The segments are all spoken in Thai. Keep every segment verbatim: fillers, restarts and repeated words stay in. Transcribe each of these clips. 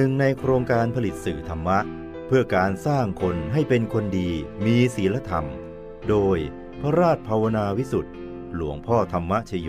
นึ่งในโครงการผลิตสื่อธรรมะเพื่อการสร้างคนให้เป็นคนดีมีศีลธรรมโดยพระราชภาวนาวิสุทธิ์หลวงพ่อธรรมชโย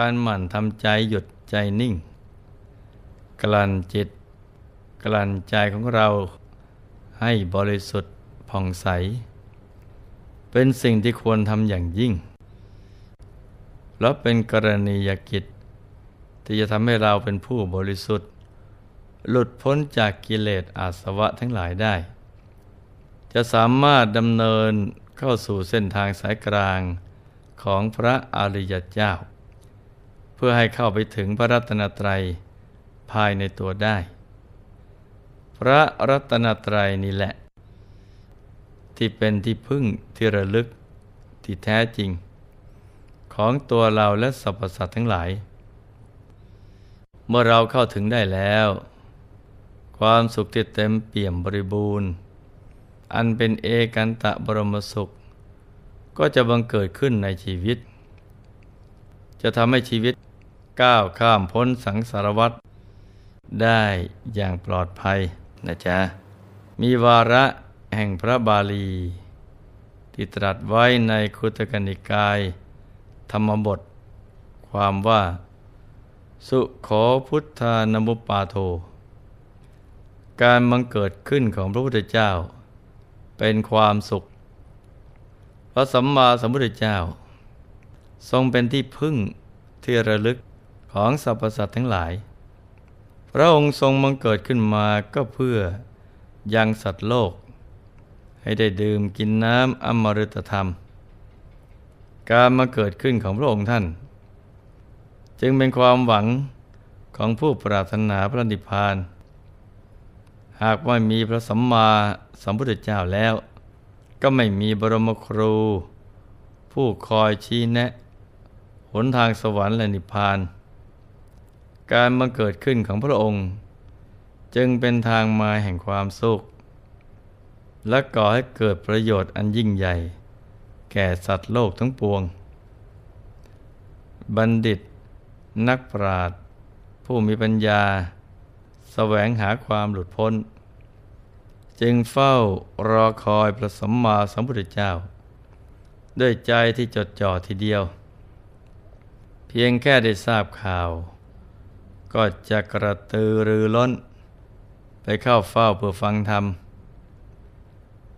การหมั่นทำใจหยุดใจนิ่งกลั่นจิตกลั่นใจของเราให้บริสุทธิ์ผ่องใสเป็นสิ่งที่ควรทำอย่างยิ่งและเป็นกรณียกิจที่จะทำให้เราเป็นผู้บริสุทธิ์หลุดพ้นจากกิเลสอาสวะทั้งหลายได้จะสามารถดำเนินเข้าสู่เส้นทางสายกลางของพระอริยเจ้าเพื่อให้เข้าไปถึงพระรัตนตรัยภายในตัวได้พระรัตนตรัยนี่แหละที่เป็นที่พึ่งที่ระลึกที่แท้จริงของตัวเราและสรรพสัตว์ทั้งหลายเมื่อเราเข้าถึงได้แล้วความสุขที่เต็มเปี่ยมบริบูรณ์อันเป็นเอกันตะบรมสุขก็จะบังเกิดขึ้นในชีวิตจะทำให้ชีวิตก้าวข้ามพ้นสังสารวัฏได้อย่างปลอดภัยนะจ๊ะมีวาระแห่งพระบาลีที่ตรัสไว้ในคุตกนิกายธรรมบทความว่าสุโขพุทธานมุปปาโทการบังเกิดขึ้นของพระพุทธเจ้าเป็นความสุขพระสัมมาสัมพุทธเจ้าทรงเป็นที่พึ่งที่ระลึกของสรรพสัตว์ทั้งหลายพระองค์ทรงบังเกิดขึ้นมาก็เพื่อยังสัตว์โลกให้ได้ดื่มกินน้ำอมฤตธรรมการมาเกิดขึ้นของพระองค์ท่านจึงเป็นความหวังของผู้ปรารถนาพระนิพพานหากไม่มีพระสัมมาสัมพุทธเจ้าแล้วก็ไม่มีบรมครูผู้คอยชี้แนะหนทางสวรรค์และนิพพานการบังเกิดขึ้นของพระองค์จึงเป็นทางมาแห่งความสุขและก่อให้เกิดประโยชน์อันยิ่งใหญ่แก่สัตว์โลกทั้งปวงบัณฑิตนักปราชญ์ผู้มีปัญญาแสวงหาความหลุดพ้นจึงเฝ้ารอคอยพระสัมมาสัมพุทธเจ้าด้วยใจที่จดจ่อทีเดียวเพียงแค่ได้ทราบข่าวก็จะกระตือรือร้นไปเข้าเฝ้าเพื่อฟังธรรม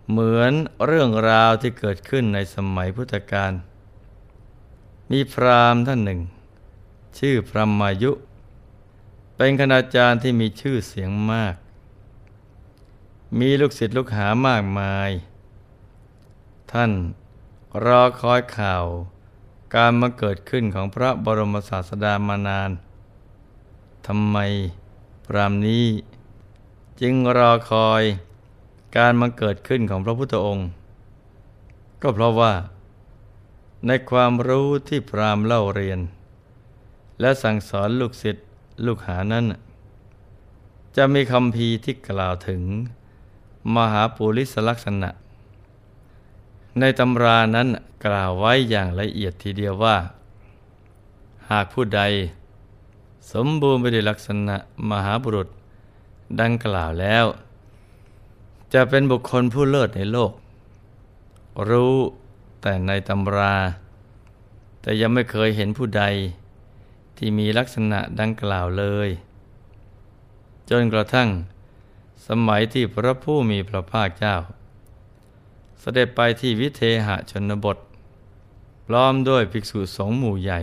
เหมือนเรื่องราวที่เกิดขึ้นในสมัยพุทธกาลมีพราหมณ์ท่านหนึ่งชื่อพรหมายุเป็นคณาจารย์ที่มีชื่อเสียงมากมีลูกศิษย์ลูกหามากมายท่านรอคอยข่าวการมาเกิดขึ้นของพระบรมศาสดามานานทำไมพรามนี้จึงรอคอยการมาเกิดขึ้นของพระพุทธองค์ก็เพราะว่าในความรู้ที่พรามเล่าเรียนและสั่งสอนลูกศิษย์ลูกหานั้นจะมีคำพีที่กล่าวถึงมหาปุริสลักษณะในตำรานั้นกล่าวไว้อย่างละเอียดทีเดียวว่าหากผู้ใดสมบูรณ์ไปด้วยลักษณะมหาบุรุษดังกล่าวแล้วจะเป็นบุคคลผู้เลิศในโลกรู้แต่ในตำราแต่ยังไม่เคยเห็นผู้ใดที่มีลักษณะดังกล่าวเลยจนกระทั่งสมัยที่พระผู้มีพระภาคเจ้าเสด็จไปที่วิเทหชนบทพร้อมด้วยภิกษุสงฆ์หมู่ใหญ่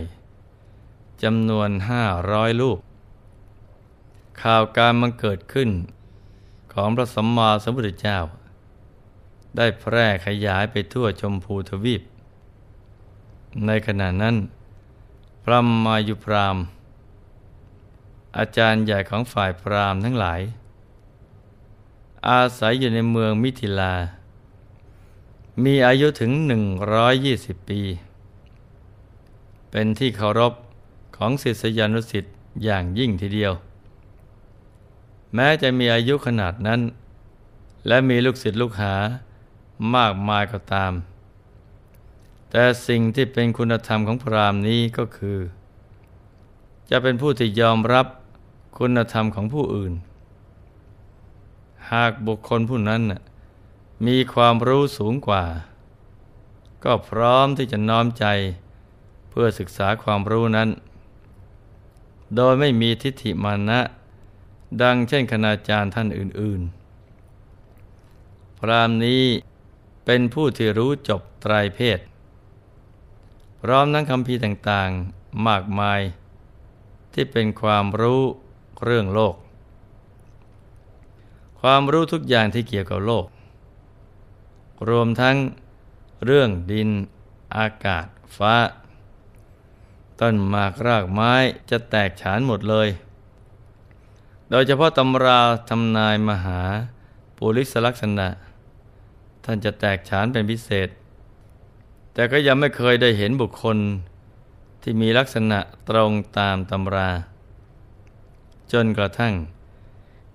จำนวนห้าร้อยรูปข่าวการบังเกิดขึ้น ของพระสัมมาสัมพุทธเจ้าได้แพร่ขยายไปทั่วชมพูทวีปในขณะนั้นพระมายุพราหมณ์อาจารย์ใหญ่ของฝ่ายพราหมณ์ทั้งหลายอาศัยอยู่ในเมืองมิถิลามีอายุถึงหนึ่งร้อยยี่สิบปีเป็นที่เคารพของศิษยานุศิษย์อย่างยิ่งทีเดียวแม้จะมีอายุขนาดนั้นและมีลูกศิษย์ลูกหามากมายก็ตามแต่สิ่งที่เป็นคุณธรรมของพราหมณ์นี้ก็คือจะเป็นผู้ที่ยอมรับคุณธรรมของผู้อื่นหากบุคคลผู้นั้นมีความรู้สูงกว่าก็พร้อมที่จะน้อมใจเพื่อศึกษาความรู้นั้นโดยไม่มีทิฏฐิมานะดังเช่นคณาจารย์ท่านอื่นๆพราหมณ์นี้เป็นผู้ที่รู้จบไตรเพศพร้อมทั้งคัมภีร์ต่างๆมากมายที่เป็นความรู้เรื่องโลกความรู้ทุกอย่างที่เกี่ยวกับโลกรวมทั้งเรื่องดินอากาศฟ้าต้นหมากรากไม้จะแตกฉานหมดเลยโดยเฉพาะตำราทำนายมหาปุริสลักษณะท่านจะแตกฉานเป็นพิเศษแต่ก็ยังไม่เคยได้เห็นบุคคลที่มีลักษณะตรงตามตำราจนกระทั่ง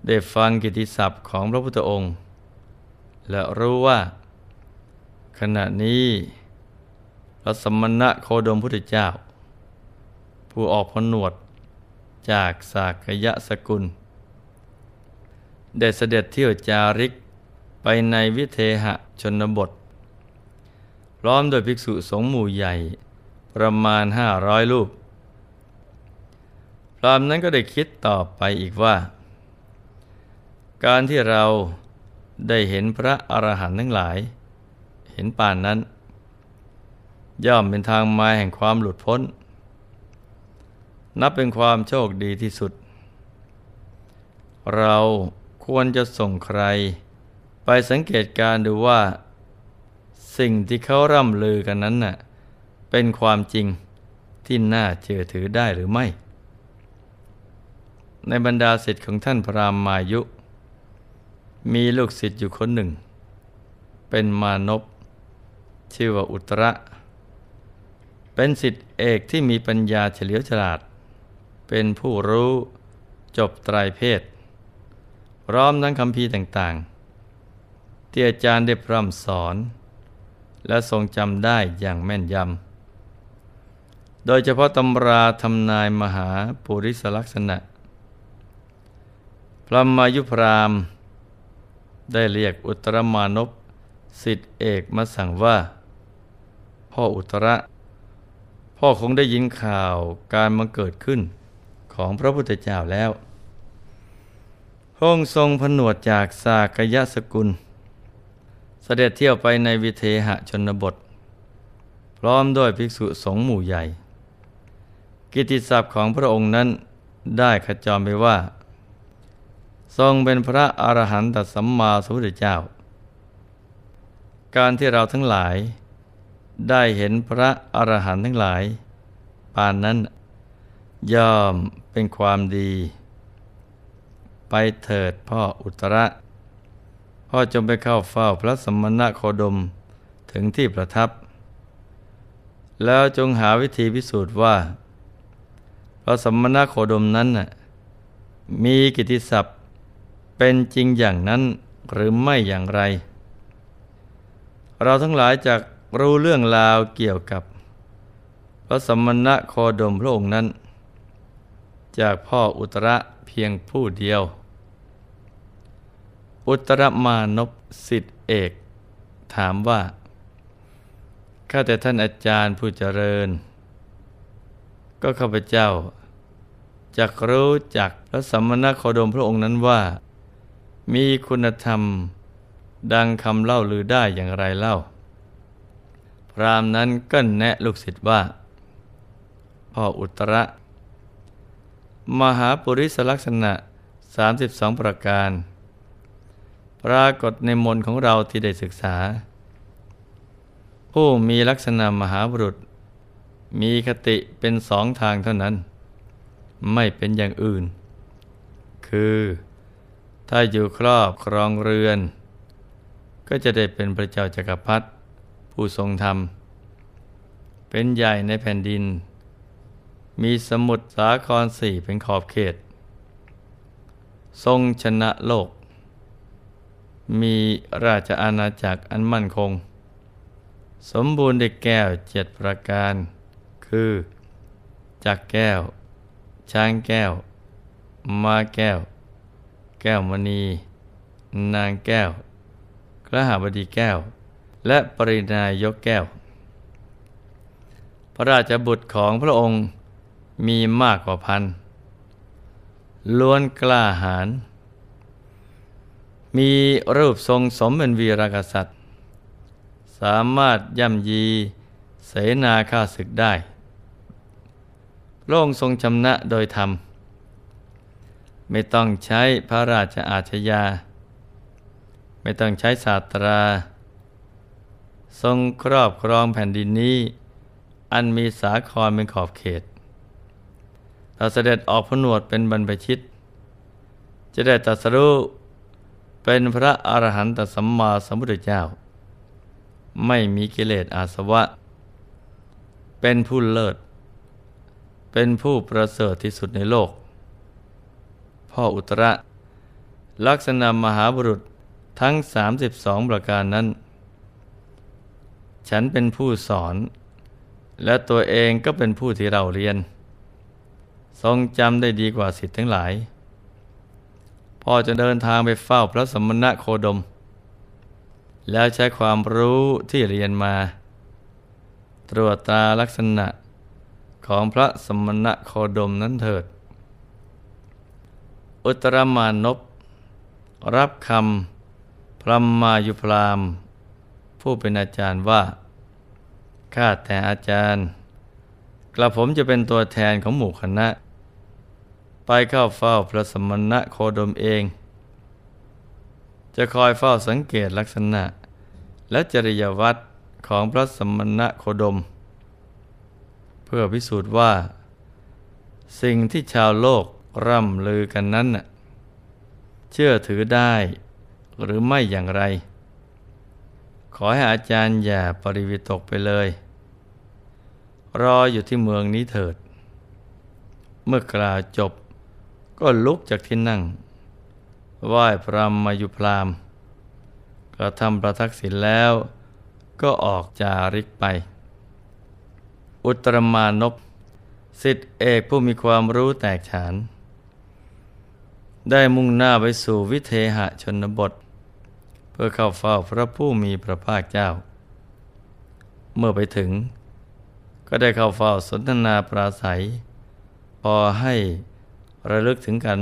ได้ฟังกิตติศัพท์ของพระพุทธองค์และรู้ว่าขณะนี้พระสมณะโคดมพุทธเจ้าผู้ออกผนวดจากศากยสกุลได้เสด็จเที่ยวจาริกไปในวิเทหชนบทพร้อมโดยภิกษุสงฆ์หมู่ใหญ่ประมาณห้าร้อยรูปพราหมณ์นั้นก็ได้คิดต่อไปอีกว่าการที่เราได้เห็นพระอรหันต์ทั้งหลายเห็นป่านนั้นย่อมเป็นทางมาแห่งความหลุดพ้นนับเป็นความโชคดีที่สุดเราควรจะส่งใครไปสังเกตการดูว่าสิ่งที่เขาร่ำลือกันนั้นน่ะเป็นความจริงที่น่าเชื่อถือได้หรือไม่ในบรรดาศิษย์ของท่านพราหมณ์มายุมีลูกศิษย์อยู่คนหนึ่งเป็นมานพชื่อว่าอุตระเป็นศิษย์เอกที่มีปัญญาเฉลียวฉลาดเป็นผู้รู้จบไตรเพศพร้อมทั้งคัมภีร์ต่างๆที่อาจารย์ได้พร่ำสอนและทรงจำได้อย่างแม่นยำโดยเฉพาะตำราทำนายมหาปุริสลักษณะพระมายุพราหมณ์ได้เรียกอุตรมานพศิษย์เอกมาสั่งว่าพ่ออุตระพ่อคงได้ยินข่าวการบังเกิดขึ้นของพระพุทธเจ้าแล้วพระองค์ทรงผนวดจากศากยสกุลเสด็จเที่ยวไปในวิเทหชนบทพร้อมด้วยภิกษุสงฆ์หมู่ใหญ่กิตติศัพท์ของพระองค์นั้นได้ขจรไปว่าทรงเป็นพระอรหันตสัมมาสัมพุทธเจ้าการที่เราทั้งหลายได้เห็นพระอรหันต์ทั้งหลายปานนั้นย่อมเป็นความดีไปเถิดพ่ออุตระพ่อจงไปเข้าเฝ้าพระสมณะโคดมถึงที่ประทับแล้วจงหาวิธีพิสูจน์ว่าพระสมณะโคดมนั้นน่ะมีกิตติศัพท์เป็นจริงอย่างนั้นหรือไม่อย่างไรเราทั้งหลายจะรู้เรื่องราวเกี่ยวกับพระสมณะโคดมพระองค์นั้นจากพ่ออุตระเพียงผู้เดียวอุตรมานพศิษย์เอกถามว่าข้าแต่ท่านอาจารย์ผู้เจริญก็ข้าพเจ้าจักรู้จักพระสมณโคดมพระองค์นั้นว่ามีคุณธรรมดังคำเล่าลือได้อย่างไรเล่าพราหมณ์นั้นก็แนะลูกศิษย์ว่าพ่ออุตระมหาปุริสลักษณะสามสิบสองประการ ปรากฏในมนต์ของเราที่ได้ศึกษาผู้มีลักษณะมหาบุรุษมีคติเป็นสองทางเท่านั้นไม่เป็นอย่างอื่นคือถ้าอยู่ครอบครองเรือนก็จะได้เป็นพระเจ้าจักรพรรดิผู้ทรงธรรมเป็นใหญ่ในแผ่นดินมีสมุทรสาครสี่เป็นขอบเขตทรงชนะโลกมีราชอาณาจักรอันมั่นคงสมบูรณ์ด้วยแก้วเจ็ดประการคือจักรแก้วช้างแก้วม้าแก้วแก้วมณีนางแก้วกระหาบดีแก้วและปรินายกแก้วพระราชบุตรของพระองค์มีมากกว่าพันล้วนกล้าหาญมีรูปทรงสมเป็นวีรกษัตริย์สามารถย่ำยีเสนาข้าศึกได้พระองค์ทรงชนะโดยธรรมไม่ต้องใช้พระราชอาชญาไม่ต้องใช้ศาสตราทรงครอบครองแผ่นดินนี้อันมีสาครเป็นขอบเขตถ้าเสด็จออกผนวดเป็นบรรพชิตจะได้ตรัสรู้เป็นพระอรหันตสัมมาสัมพุทธเจ้าไม่มีกิเลสอาสวะเป็นผู้เลิศเป็นผู้ประเสริฐที่สุดในโลกพ่ออุตระลักษณะมหาบุรุษทั้งสามสิบสองประการนั้นฉันเป็นผู้สอนและตัวเองก็เป็นผู้ที่เราเรียนทรงจำได้ดีกว่าศิษย์ทั้งหลายพอจะเดินทางไปเฝ้าพระสมณะโคดมแล้วใช้ความรู้ที่เรียนมาตรวจตราลักษณะของพระสมณะโคดมนั้นเถิดอุตรมานพรับคำพรหมายุพราหมณ์ผู้เป็นอาจารย์ว่าข้าแต่อาจารย์กระผมจะเป็นตัวแทนของหมู่คณะไปเข้าเฝ้าพระสมณะโคดมเองจะคอยเฝ้าสังเกตลักษณะและจริยวัตรของพระสมณะโคดมเพื่อพิสูจน์ว่าสิ่งที่ชาวโลกร่ำลือกันนั้นเชื่อถือได้หรือไม่อย่างไรขอให้อาจารย์อย่าปริวิตกไปเลยรออยู่ที่เมืองนี้เถิดเมื่อกล่าวจบก็ลุกจากที่นั่งไหว้พระมายุพรามกระทำประทักษิณแล้วก็ออกจาริกไปอุตรมานพศิษย์เอกผู้มีความรู้แตกฉานได้มุ่งหน้าไปสู่วิเทหชนบทเพื่อเข้าเฝ้าพระผู้มีพระภาคเจ้าเมื่อไปถึงก็ได้เข้าเฝ้าสนทนาปราศัยพอให้ระลึกถึงกัน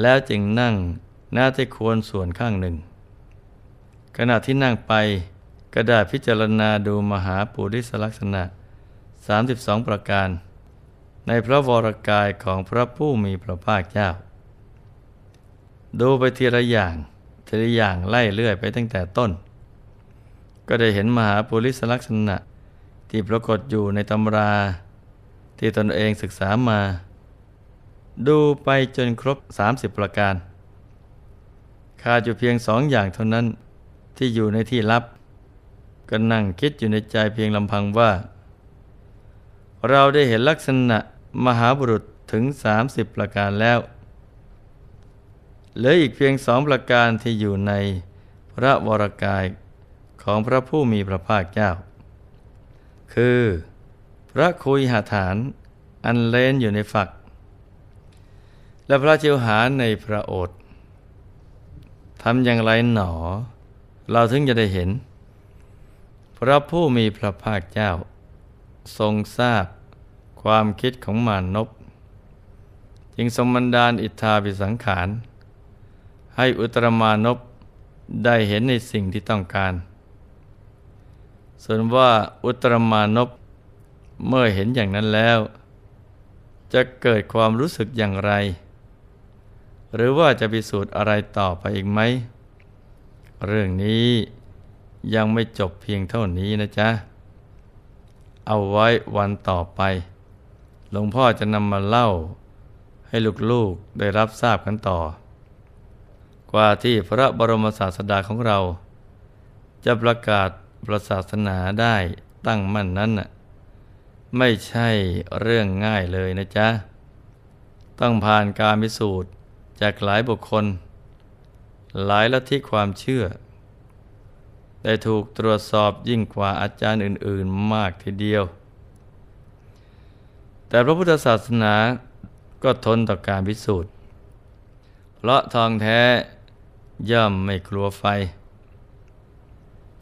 แล้วจึงนั่งหน้าที่ควรส่วนข้างหนึ่งขณะที่นั่งไปก็ได้พิจารณาดูมหาปุริสลักษณะสามสิบสองประการในพระวรกายของพระผู้มีพระภาคเจ้าดูไปทีละอย่างทีละอย่างไล่เลื่อยไปตั้งแต่ต้นก็ได้เห็นมหาปุริสลักษณะที่ปรากฏอยู่ในตำราที่ตนเองศึกษามาดูไปจนครบสามสิบประการขาดอยู่เพียงสองอย่างเท่านั้นที่อยู่ในที่ลับก็นั่งคิดอยู่ในใจเพียงลำพังว่าเราได้เห็นลักษณะมหาบุรุษถึงสามสิบประการแล้วเหลืออีกเพียงสองประการที่อยู่ในพระวรกายของพระผู้มีพระภาคเจ้าคือพระคุยหฐานอันเลนอยู่ในฝักและพระชิวหาในพระโอษฐ์ทำอย่างไรหนอเราถึงจะได้เห็นพระผู้มีพระภาคเจ้าทรงทราบความคิดของมานพจึงทรงบันดาลอิทธาวิสังขารให้อุตรมานพได้เห็นในสิ่งที่ต้องการส่วนว่าอุตรมานพเมื่อเห็นอย่างนั้นแล้วจะเกิดความรู้สึกอย่างไร หรือว่าจะพิสูจน์อะไรต่อไปอีกไหมเรื่องนี้ยังไม่จบเพียงเท่านี้นะจ๊ะเอาไว้วันต่อไปหลวงพ่อจะนำมาเล่าให้ลูกๆได้รับทราบกันต่อกว่าที่พระบรมศาสดาของเราจะประกาศพระศาสนาได้ตั้งมั่นนั้นน่ะไม่ใช่เรื่องง่ายเลยนะจ๊ะต้องผ่านการพิสูจน์จากหลายบุคคลหลายลัทธิความเชื่อได้ถูกตรวจสอบยิ่งกว่าอาจารย์อื่นๆมากทีเดียวแต่พระพุทธศาสนาก็ทนต่อการพิสูจน์เพราะทองแท้ย่อมไม่กลัวไฟ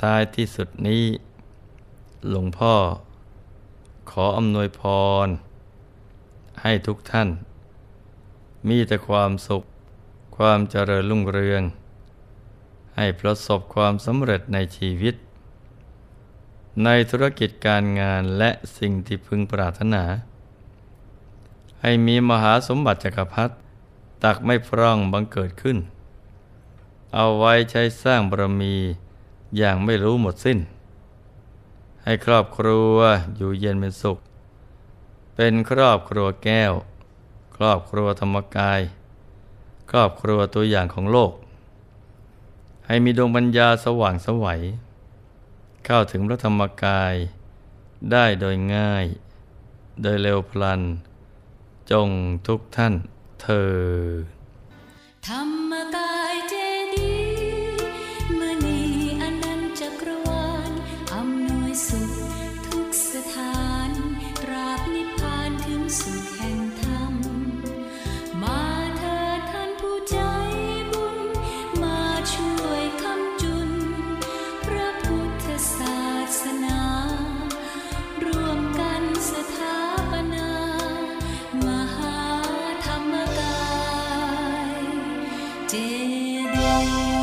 ท้ายที่สุดนี้หลวงพ่อขออำนวยพรให้ทุกท่านมีแต่ความสุขความเจริญรุ่งเรืองให้ประสบความสำเร็จในชีวิตในธุรกิจการงานและสิ่งที่พึงปรารถนาให้มีมหาสมบัติจักรพรรดิตักไม่พร่องบังเกิดขึ้นเอาไว้ใช้สร้างบารมีอย่างไม่รู้หมดสิ้นให้ครอบครัวอยู่เย็นเป็นสุขเป็นครอบครัวแก้วครอบครัวธรรมกายครอบครัวตัวอย่างของโลกให้มีดวงปัญญาสว่างไสวเข้าถึงพระธรรมกายได้โดยง่ายโดยเร็วพลันจงทุกท่านเถิดDid